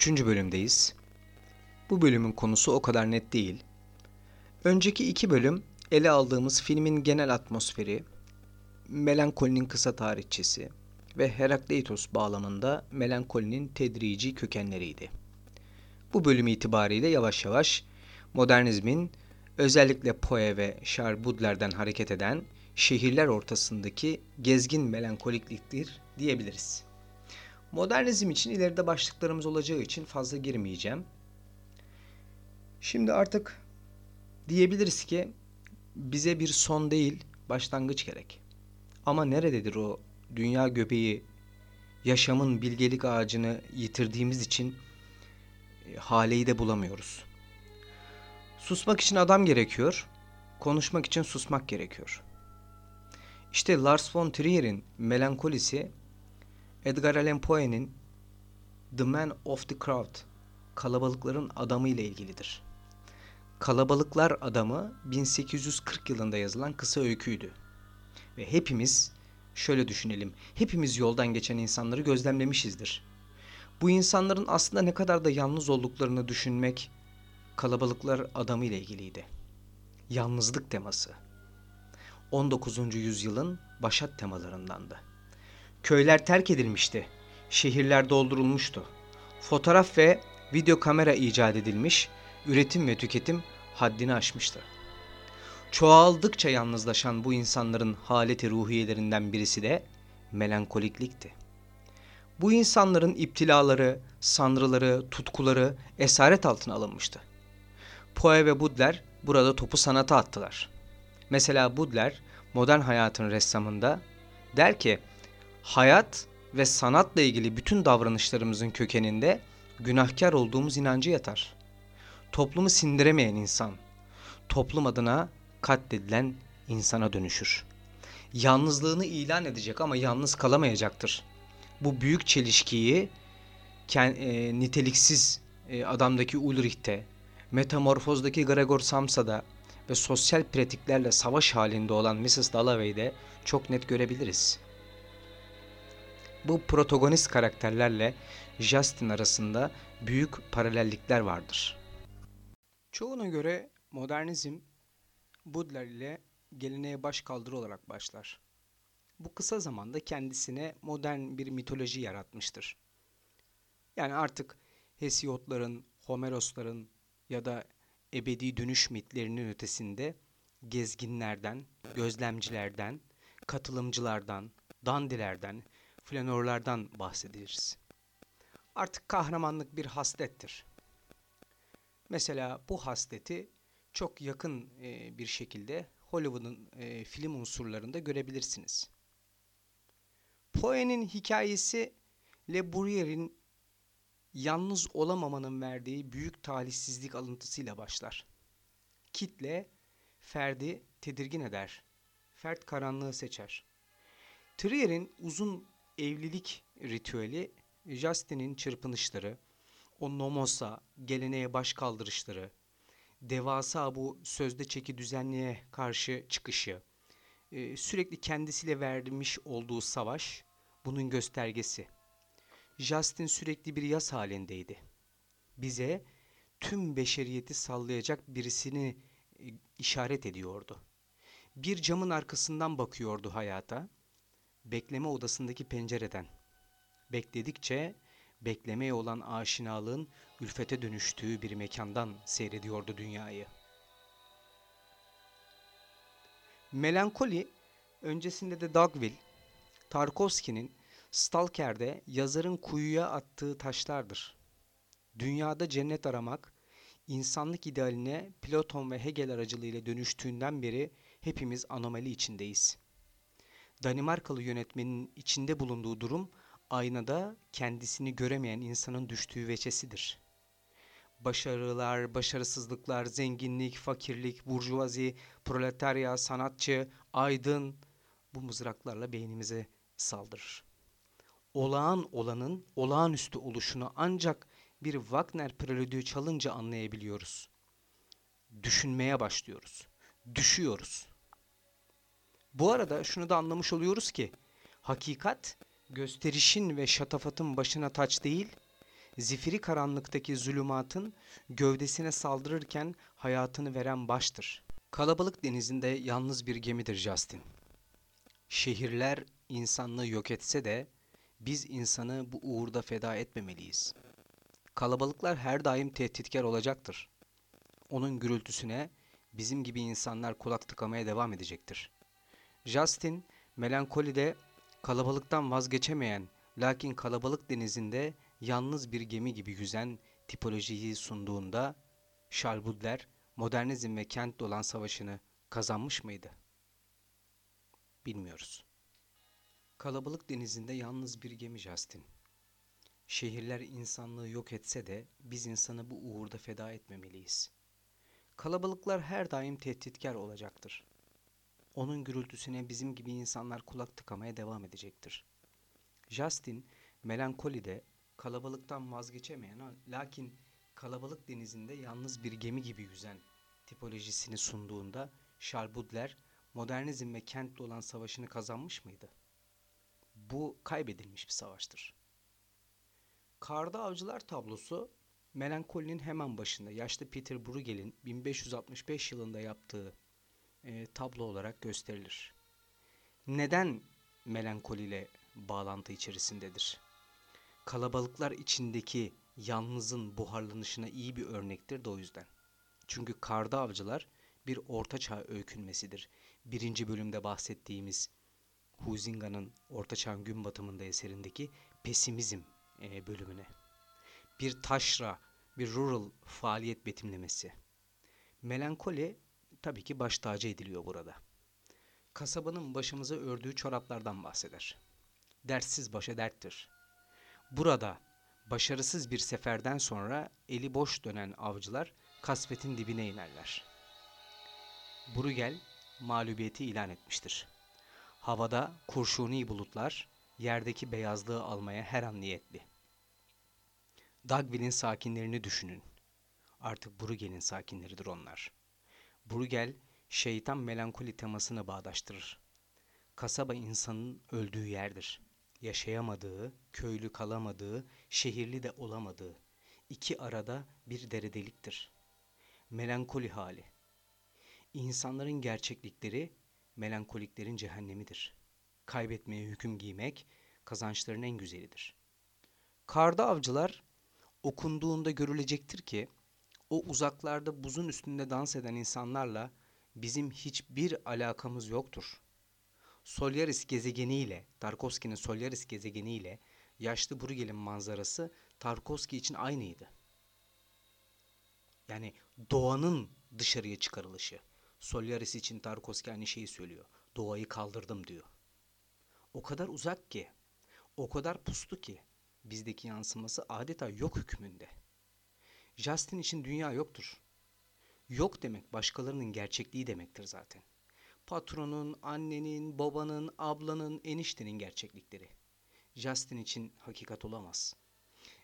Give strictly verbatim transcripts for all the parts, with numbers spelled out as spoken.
Üçüncü bölümdeyiz. Bu bölümün konusu o kadar net değil. Önceki iki bölüm ele aldığımız filmin genel atmosferi, melankolinin kısa tarihçesi ve Herakleitos bağlamında melankolinin tedrici kökenleriydi. Bu bölüm itibariyle yavaş yavaş modernizmin, özellikle Poe ve Charles Baudelaire'den hareket eden şehirler ortasındaki gezgin melankolikliktir diyebiliriz. Modernizm için ileride başlıklarımız olacağı için fazla girmeyeceğim. Şimdi artık diyebiliriz ki bize bir son değil, başlangıç gerek. Ama nerededir o dünya göbeği, yaşamın bilgelik ağacını yitirdiğimiz için haleyi de bulamıyoruz. Susmak için adam gerekiyor, konuşmak için susmak gerekiyor. İşte Lars von Trier'in melankolisi, Edgar Allan Poe'nin The Man of the Crowd, Kalabalıkların Adamı ile ilgilidir. Kalabalıklar Adamı bin sekiz yüz kırk yılında yazılan kısa öyküydü. Ve hepimiz, şöyle düşünelim, hepimiz yoldan geçen insanları gözlemlemişizdir. Bu insanların aslında ne kadar da yalnız olduklarını düşünmek Kalabalıklar Adamı ile ilgiliydi. Yalnızlık teması on dokuzuncu yüzyılın başat temalarındandı. Köyler terk edilmişti, şehirler doldurulmuştu. Fotoğraf ve video kamera icat edilmiş, üretim ve tüketim haddini aşmıştı. Çoğaldıkça yalnızlaşan bu insanların haleti ruhiyelerinden birisi de melankoliklikti. Bu insanların iptilaları, sanrıları, tutkuları esaret altına alınmıştı. Poe ve Baudelaire burada topu sanata attılar. Mesela Baudelaire, Modern Hayatın Ressamı'nda der ki, hayat ve sanatla ilgili bütün davranışlarımızın kökeninde günahkar olduğumuz inancı yatar. Toplumu sindiremeyen insan, toplum adına katledilen insana dönüşür. Yalnızlığını ilan edecek ama yalnız kalamayacaktır. Bu büyük çelişkiyi niteliksiz adamdaki Ulrich'te, Metamorfoz'daki Gregor Samsa'da ve sosyal pratiklerle savaş halinde olan missus Dalloway'de çok net görebiliriz. Bu protagonist karakterlerle Justin arasında büyük paralellikler vardır. Çoğuna göre modernizm Baudelaire ile geleneğe başkaldırı olarak başlar. Bu kısa zamanda kendisine modern bir mitoloji yaratmıştır. Yani artık Hesiyotların, Homerosların ya da ebedi dönüş mitlerinin ötesinde gezginlerden, gözlemcilerden, katılımcılardan, dandilerden, flanörlerden bahsederiz. Artık kahramanlık bir haslettir. Mesela bu hasleti çok yakın bir şekilde Hollywood'un film unsurlarında görebilirsiniz. Poe'nin hikayesi Le Bruyère'in yalnız olamamanın verdiği büyük talihsizlik alıntısıyla başlar. Kitle Ferdi tedirgin eder. Fert karanlığı seçer. Trier'in uzun evlilik ritüeli, Justin'in çırpınışları, o nomosa, geleneğe baş kaldırışları, devasa bu sözde çeki düzenliğe karşı çıkışı, sürekli kendisiyle vermiş olduğu savaş bunun göstergesi. Justin sürekli bir yas halindeydi. Bize tüm beşeriyeti sallayacak birisini işaret ediyordu. Bir camın arkasından bakıyordu hayata. Bekleme odasındaki pencereden. Bekledikçe beklemeye olan aşinalığın ülfete dönüştüğü bir mekandan seyrediyordu dünyayı. Melankoli, öncesinde de Dogville, Tarkovski'nin Stalker'de yazarın kuyuya attığı taşlardır. Dünyada cennet aramak, insanlık idealine Platon ve Hegel aracılığıyla dönüştüğünden beri hepimiz anomali içindeyiz. Danimarkalı yönetmenin içinde bulunduğu durum, aynada kendisini göremeyen insanın düştüğü veçesidir. Başarılar, başarısızlıklar, zenginlik, fakirlik, burjuvazi, proletarya, sanatçı, aydın bu mızraklarla beynimize saldırır. Olağan olanın olağanüstü oluşunu ancak bir Wagner prelüdü çalınca anlayabiliyoruz. Düşünmeye başlıyoruz. Düşüyoruz. Bu arada şunu da anlamış oluyoruz ki, hakikat gösterişin ve şatafatın başına taç değil, zifiri karanlıktaki zulümatın gövdesine saldırırken hayatını veren baştır. Kalabalık denizinde yalnız bir gemidir Justin. Şehirler insanlığı yok etse de biz insanı bu uğurda feda etmemeliyiz. Kalabalıklar her daim tehditkar olacaktır. Onun gürültüsüne bizim gibi insanlar kulak tıkamaya devam edecektir. Justin, melankolide kalabalıktan vazgeçemeyen, lakin kalabalık denizinde yalnız bir gemi gibi yüzen tipolojiyi sunduğunda, Charles Baudelaire modernizm ve kentle olan savaşını kazanmış mıydı? Bilmiyoruz. Kalabalık denizinde yalnız bir gemi Justin. Şehirler insanlığı yok etse de biz insanı bu uğurda feda etmemeliyiz. Kalabalıklar her daim tehditkar olacaktır. Onun gürültüsüne bizim gibi insanlar kulak tıkamaya devam edecektir. Justin, melankolide kalabalıktan vazgeçemeyen, lakin kalabalık denizinde yalnız bir gemi gibi yüzen tipolojisini sunduğunda Charles Baudelaire modernizm ve kentle olan savaşını kazanmış mıydı? Bu kaybedilmiş bir savaştır. Karda Avcılar tablosu melankolinin hemen başında yaşlı Peter Bruegel'in bin beş yüz altmış beş yılında yaptığı e, tablo olarak gösterilir. Neden melankoliyle bağlantı içerisindedir? Kalabalıklar içindeki yalnızın buharlanışına iyi bir örnektir de o yüzden. Çünkü Karda Avcılar bir ortaçağ öykünmesidir. Birinci bölümde bahsettiğimiz Huizinga'nın Ortaçağın Gün Batımında eserindeki pesimizm bölümüne. Bir taşra, bir rural faaliyet betimlemesi. Melankoli tabii ki baş tacı ediliyor burada. Kasabanın başımıza ördüğü çoraplardan bahseder. Dertsiz başa derttir. Burada başarısız bir seferden sonra eli boş dönen avcılar kasvetin dibine inerler. Bruegel mağlubiyeti ilan etmiştir. Havada kurşuni bulutlar yerdeki beyazlığı almaya her an niyetli. Dogville'in sakinlerini düşünün. Artık Bruegel'in sakinleridir onlar. Bruegel şeytan melankoli temasını bağdaştırır. Kasaba insanın öldüğü yerdir. Yaşayamadığı, köylü kalamadığı, şehirli de olamadığı. İki arada bir deredeliktir. Melankoli hali. İnsanların gerçeklikleri melankoliklerin cehennemidir. Kaybetmeye hüküm giymek kazançların en güzelidir. Karda Avcılar okunduğunda görülecektir ki o uzaklarda buzun üstünde dans eden insanlarla bizim hiçbir alakamız yoktur. Solaris gezegeniyle, Tarkovski'nin Solaris gezegeniyle yaşlı Bruegel'in manzarası Tarkovski için aynıydı. Yani doğanın dışarıya çıkarılışı. Solaris için Tarkovski aynı şeyi söylüyor. Doğayı kaldırdım diyor. O kadar uzak ki, o kadar puslu ki bizdeki yansıması adeta yok hükmünde. Justin için dünya yoktur. Yok demek başkalarının gerçekliği demektir zaten. Patronun, annenin, babanın, ablanın, eniştenin gerçeklikleri. Justin için hakikat olamaz.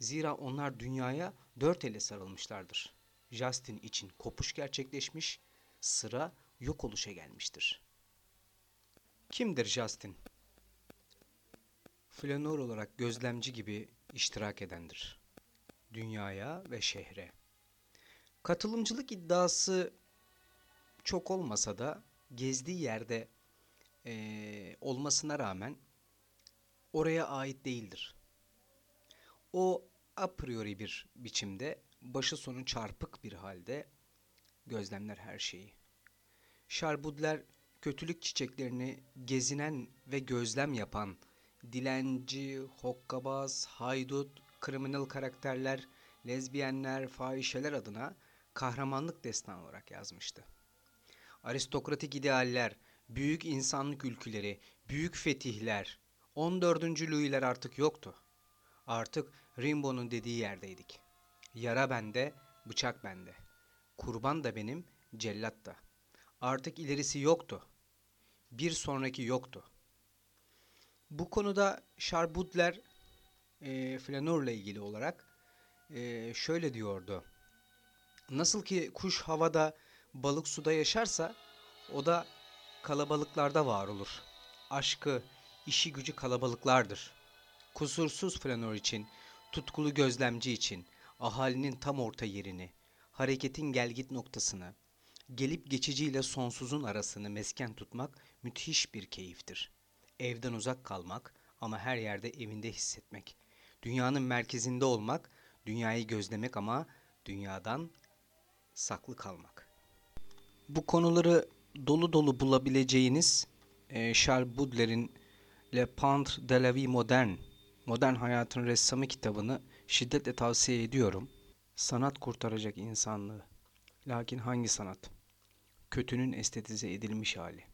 Zira onlar dünyaya dört elle sarılmışlardır. Justin için kopuş gerçekleşmiş, sıra yok oluşa gelmiştir. Kimdir Justin? Flanör olarak gözlemci gibi iştirak edendir. Dünyaya ve şehre. Katılımcılık iddiası çok olmasa da gezdiği yerde e, olmasına rağmen oraya ait değildir. O a priori bir biçimde başı sonu çarpık bir halde gözlemler her şeyi. Charles Baudelaire kötülük çiçeklerini gezinen ve gözlem yapan dilenci, hokkabaz, haydut, kriminal karakterler, lezbiyenler, fahişeler adına kahramanlık destanı olarak yazmıştı. Aristokratik idealler, büyük insanlık ülküleri, büyük fetihler, on dördüncü Louis'ler artık yoktu. Artık Rimbaud'un dediği yerdeydik. Yara bende, bıçak bende. Kurban da benim, cellat da. Artık ilerisi yoktu. Bir sonraki yoktu. Bu konuda Charles Baudelaire e, flanörle ilgili olarak e, şöyle diyordu. Nasıl ki kuş havada, balık suda yaşarsa o da kalabalıklarda var olur. Aşkı, işi gücü kalabalıklardır. Kusursuz flanör için tutkulu gözlemci için ahalinin tam orta yerini, hareketin gelgit noktasını, gelip geçiciyle sonsuzun arasını mesken tutmak müthiş bir keyiftir. Evden uzak kalmak ama her yerde evinde hissetmek. Dünyanın merkezinde olmak, dünyayı gözlemek ama dünyadan saklı kalmak. Bu konuları dolu dolu bulabileceğiniz e, Charles Baudelaire'in Le Peintre de la Vie Moderne, Modern Hayatın Ressamı kitabını şiddetle tavsiye ediyorum. Sanat kurtaracak insanlığı. Lakin hangi sanat? Kötünün estetize edilmiş hali.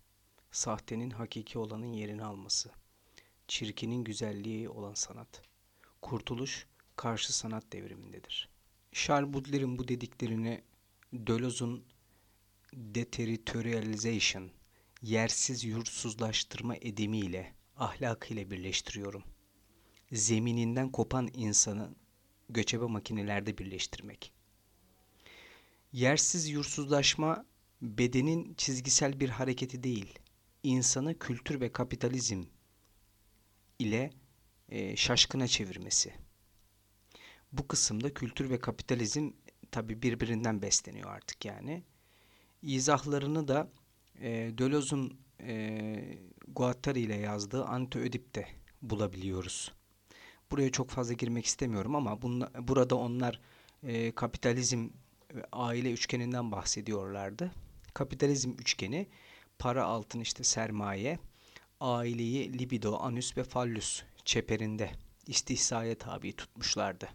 Sahtenin hakiki olanın yerini alması. Çirkinin güzelliği olan sanat. Kurtuluş karşı sanat devrimindedir. Charles Baudelaire'in bu dediklerini Deleuze'un deterritorialization, yersiz yurtsuzlaştırma edimiyle, ahlakıyla birleştiriyorum. Zemininden kopan insanı göçebe makinelerde birleştirmek. Yersiz yursuzlaşma bedenin çizgisel bir hareketi değil, insanı kültür ve kapitalizm ile e, şaşkına çevirmesi. Bu kısımda kültür ve kapitalizm tabii birbirinden besleniyor artık yani. İzahlarını da e, Deleuze'un e, Guattari ile yazdığı Anti-Ödip'te bulabiliyoruz. Buraya çok fazla girmek istemiyorum ama bunla, burada onlar e, kapitalizm ve aile üçgeninden bahsediyorlardı. Kapitalizm üçgeni para, altın, işte sermaye, aileyi libido, anüs ve fallüs çeperinde istihsaya tabi tutmuşlardı.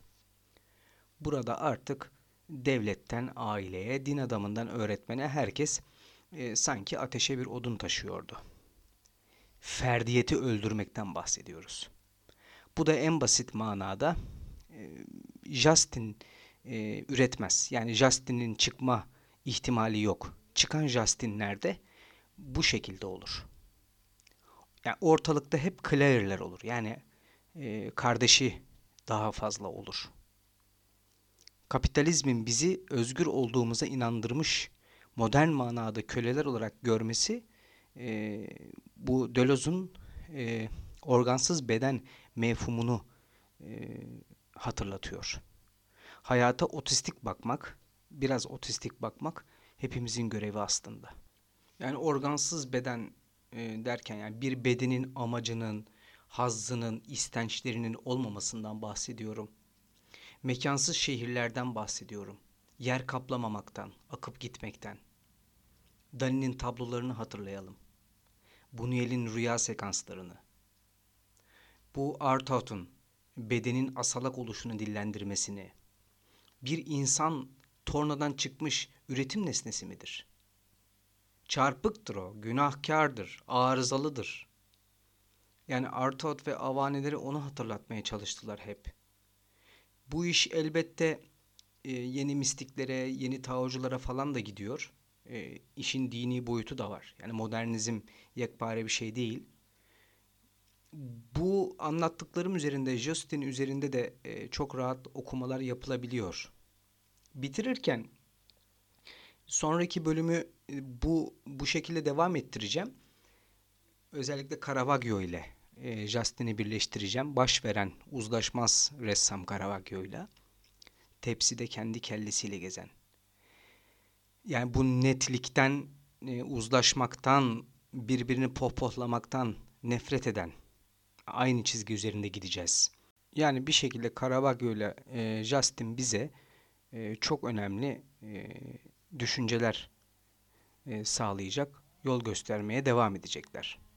Burada artık devletten aileye, din adamından öğretmene herkes e, sanki ateşe bir odun taşıyordu. Ferdiyeti öldürmekten bahsediyoruz. Bu da en basit manada e, Justin e, üretmez. Yani Justin'in çıkma ihtimali yok. Çıkan Justin'ler de bu şekilde olur. Yani ortalıkta hep Claire'ler olur. Yani e, kardeşi daha fazla olur. Kapitalizmin bizi özgür olduğumuza inandırmış, modern manada köleler olarak görmesi e, bu Deleuze'un e, organsız beden mefhumunu e, hatırlatıyor. Hayata otistik bakmak, biraz otistik bakmak hepimizin görevi aslında. Yani organsız beden e, derken yani bir bedenin amacının, hazzının, istençlerinin olmamasından bahsediyorum. Mekansız şehirlerden bahsediyorum. Yer kaplamamaktan, akıp gitmekten. Dali'nin tablolarını hatırlayalım. Buñuel'in rüya sekanslarını. Bu Artaud'un bedenin asalak oluşunu dillendirmesini. Bir insan tornadan çıkmış üretim nesnesi midir? Çarpıktır o, günahkardır, arızalıdır. Yani Artaud ve avaneleri onu hatırlatmaya çalıştılar hep. Bu iş elbette e, yeni mistiklere, yeni taoculara falan da gidiyor. E, işin dini boyutu da var. Yani modernizm yekpare bir şey değil. Bu anlattıklarım üzerinde, Justin üzerinde de e, çok rahat okumalar yapılabiliyor. Bitirirken sonraki bölümü e, bu bu şekilde devam ettireceğim. Özellikle Caravaggio ile e, Justin'i birleştireceğim. Baş veren, uzlaşmaz ressam Caravaggio ile. Tepside kendi kellesiyle gezen. Yani bu netlikten, e, uzlaşmaktan, birbirini pohpohlamaktan nefret eden, aynı çizgi üzerinde gideceğiz. Yani bir şekilde Caravaggio ile e, Justin bize e, çok önemli e, düşünceler e, sağlayacak, yol göstermeye devam edecekler.